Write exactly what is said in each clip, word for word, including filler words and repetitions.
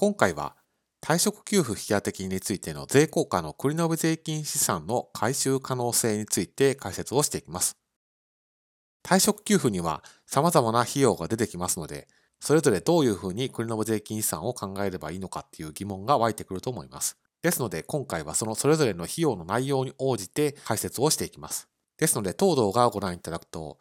今回は退職給付引当金についての税効果の繰延税金資産の回収可能性について解説をしていきます。退職給付には様々な費用が出てきますので、それぞれどういうふうに繰延税金資産を考えればいいのかっていう疑問が湧いてくると思います。ですので今回はそのそれぞれの費用の内容に応じて解説をしていきます。ですので当動画をご覧いただくと、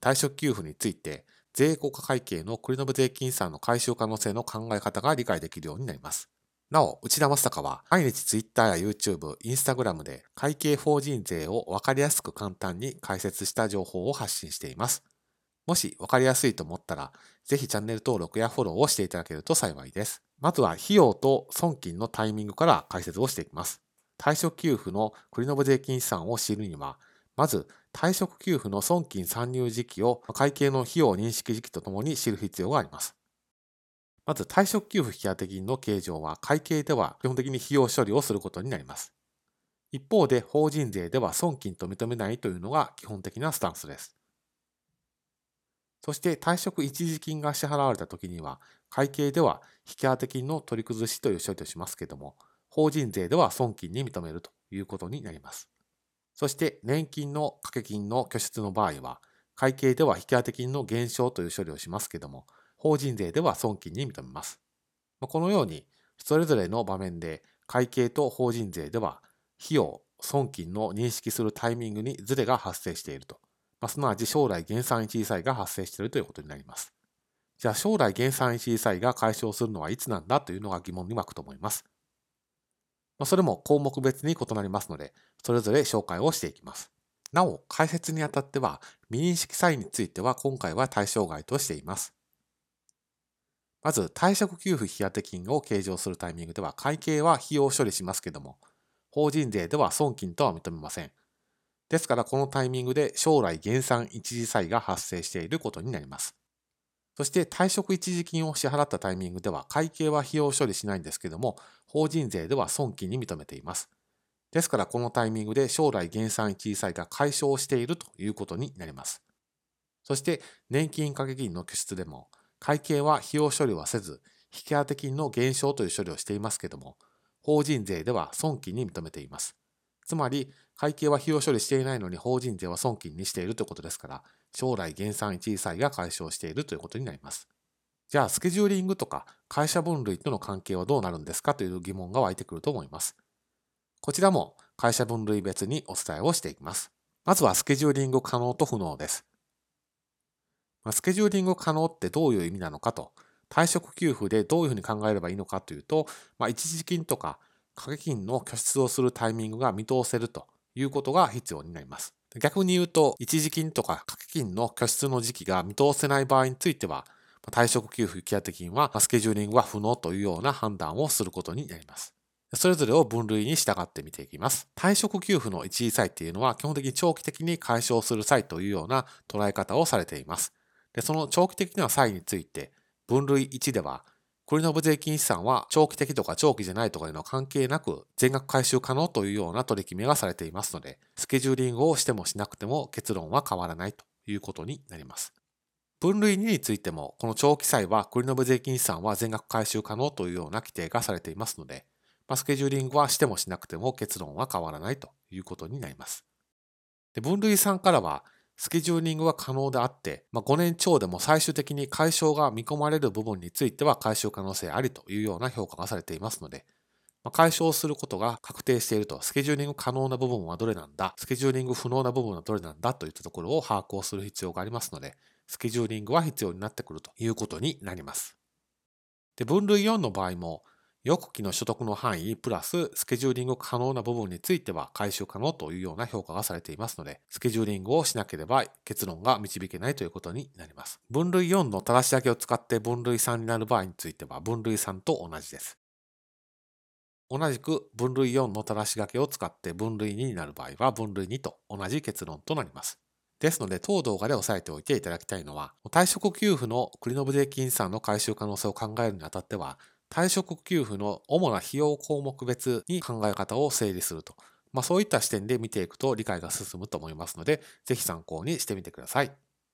退職給付について税効果会計の繰延税金資産の回収可能性の考え方が理解できるようになります。なお、内田正孝は毎日 Twitter や YouTube、Instagram で会計法人税を分かりやすく簡単に解説した情報を発信しています。もし分かりやすいと思ったら、ぜひチャンネル登録やフォローをしていただけると幸いです。まずは費用と損金のタイミングから解説をしていきます。退職給付の繰延税金資産を知るには、まず退職給付の損金算入時期を会計の費用認識時期とともに知る必要があります。まず退職給付引当金の計上は会計では基本的に費用処理をすることになります。一方で法人税では損金と認めないというのが基本的なスタンスです。そして退職一時金が支払われた時には会計では引当金の取り崩しという処理をしますけども、法人税では損金に認めるということになります。そして年金の掛け金の拠出の場合は会計では引当金の減少という処理をしますけども、法人税では損金に認めます。このようにそれぞれの場面で会計と法人税では費用・損金の認識するタイミングにズレが発生していると、まあ、すなわち将来減産一時債が発生しているということになります。じゃあ将来減産一時債が解消するのはいつなんだというのが疑問に湧くと思います。まあ、それも項目別に異なりますので、それぞれ紹介をしていきます。なお、解説にあたっては未認識債については今回は対象外としています。まず退職給付引当金を計上するタイミングでは会計は費用処理しますけども、法人税では損金とは認めません。ですからこのタイミングで将来減産一時債が発生していることになります。そして退職一時金を支払ったタイミングでは会計は費用処理しないんですけども、法人税では損金に認めています。ですからこのタイミングで将来減産一時債が解消しているということになります。そして年金掛け金の拠出でも会計は費用処理はせず、引当金の減少という処理をしていますけども、法人税では損金に認めています。つまり、会計は費用処理していないのに法人税は損金にしているということですから、将来減産一時債が解消しているということになります。じゃあ、スケジューリングとか会社分類との関係はどうなるんですかという疑問が湧いてくると思います。こちらも会社分類別にお伝えをしていきます。まずはスケジューリング可能と不能です。スケジューリング可能ってどういう意味なのかと、退職給付でどういうふうに考えればいいのかというと、まあ、一時金とか掛け金の拠出をするタイミングが見通せるということが必要になります。逆に言うと、一時金とか掛け金の拠出の時期が見通せない場合については、退職給付引当金はスケジューリングは不能というような判断をすることになります。それぞれを分類に従って見ていきます。退職給付の一時債っていうのは基本的に長期的に解消する債というような捉え方をされています。でその長期的な債について分類いちでは繰延税金資産は長期的とか長期じゃないとかいうのは関係なく全額回収可能というような取り決めがされていますので、スケジューリングをしてもしなくても結論は変わらないということになります。分類にについてもこの長期債は繰延税金資産は全額回収可能というような規定がされていますので、まあ、スケジューリングはしてもしなくても結論は変わらないということになります。で分類さんからはスケジューリングは可能であって、まあ、ごねん超でも最終的に解消が見込まれる部分については解消可能性ありというような評価がされていますので、まあ、解消することが確定していると、スケジューリング可能な部分はどれなんだ、スケジューリング不能な部分はどれなんだといったところを把握をする必要がありますので、スケジューリングは必要になってくるということになります。で、分類よんの場合も、翌期の所得の範囲プラススケジューリング可能な部分については回収可能というような評価がされていますので、スケジューリングをしなければ結論が導けないということになります。分類よんの正し上げを使って分類さんになる場合については分類さんと同じです。同じく分類よんの正し上げを使って分類にになる場合は分類にと同じ結論となります。ですので当動画で押さえておいていただきたいのは、退職給付の繰延税金資産の回収可能性を考えるにあたっては、退職給付の主な費用項目別に考え方を整理すると、まあ、そういった視点で見ていくと理解が進むと思いますので、ぜひ参考にしてみてください。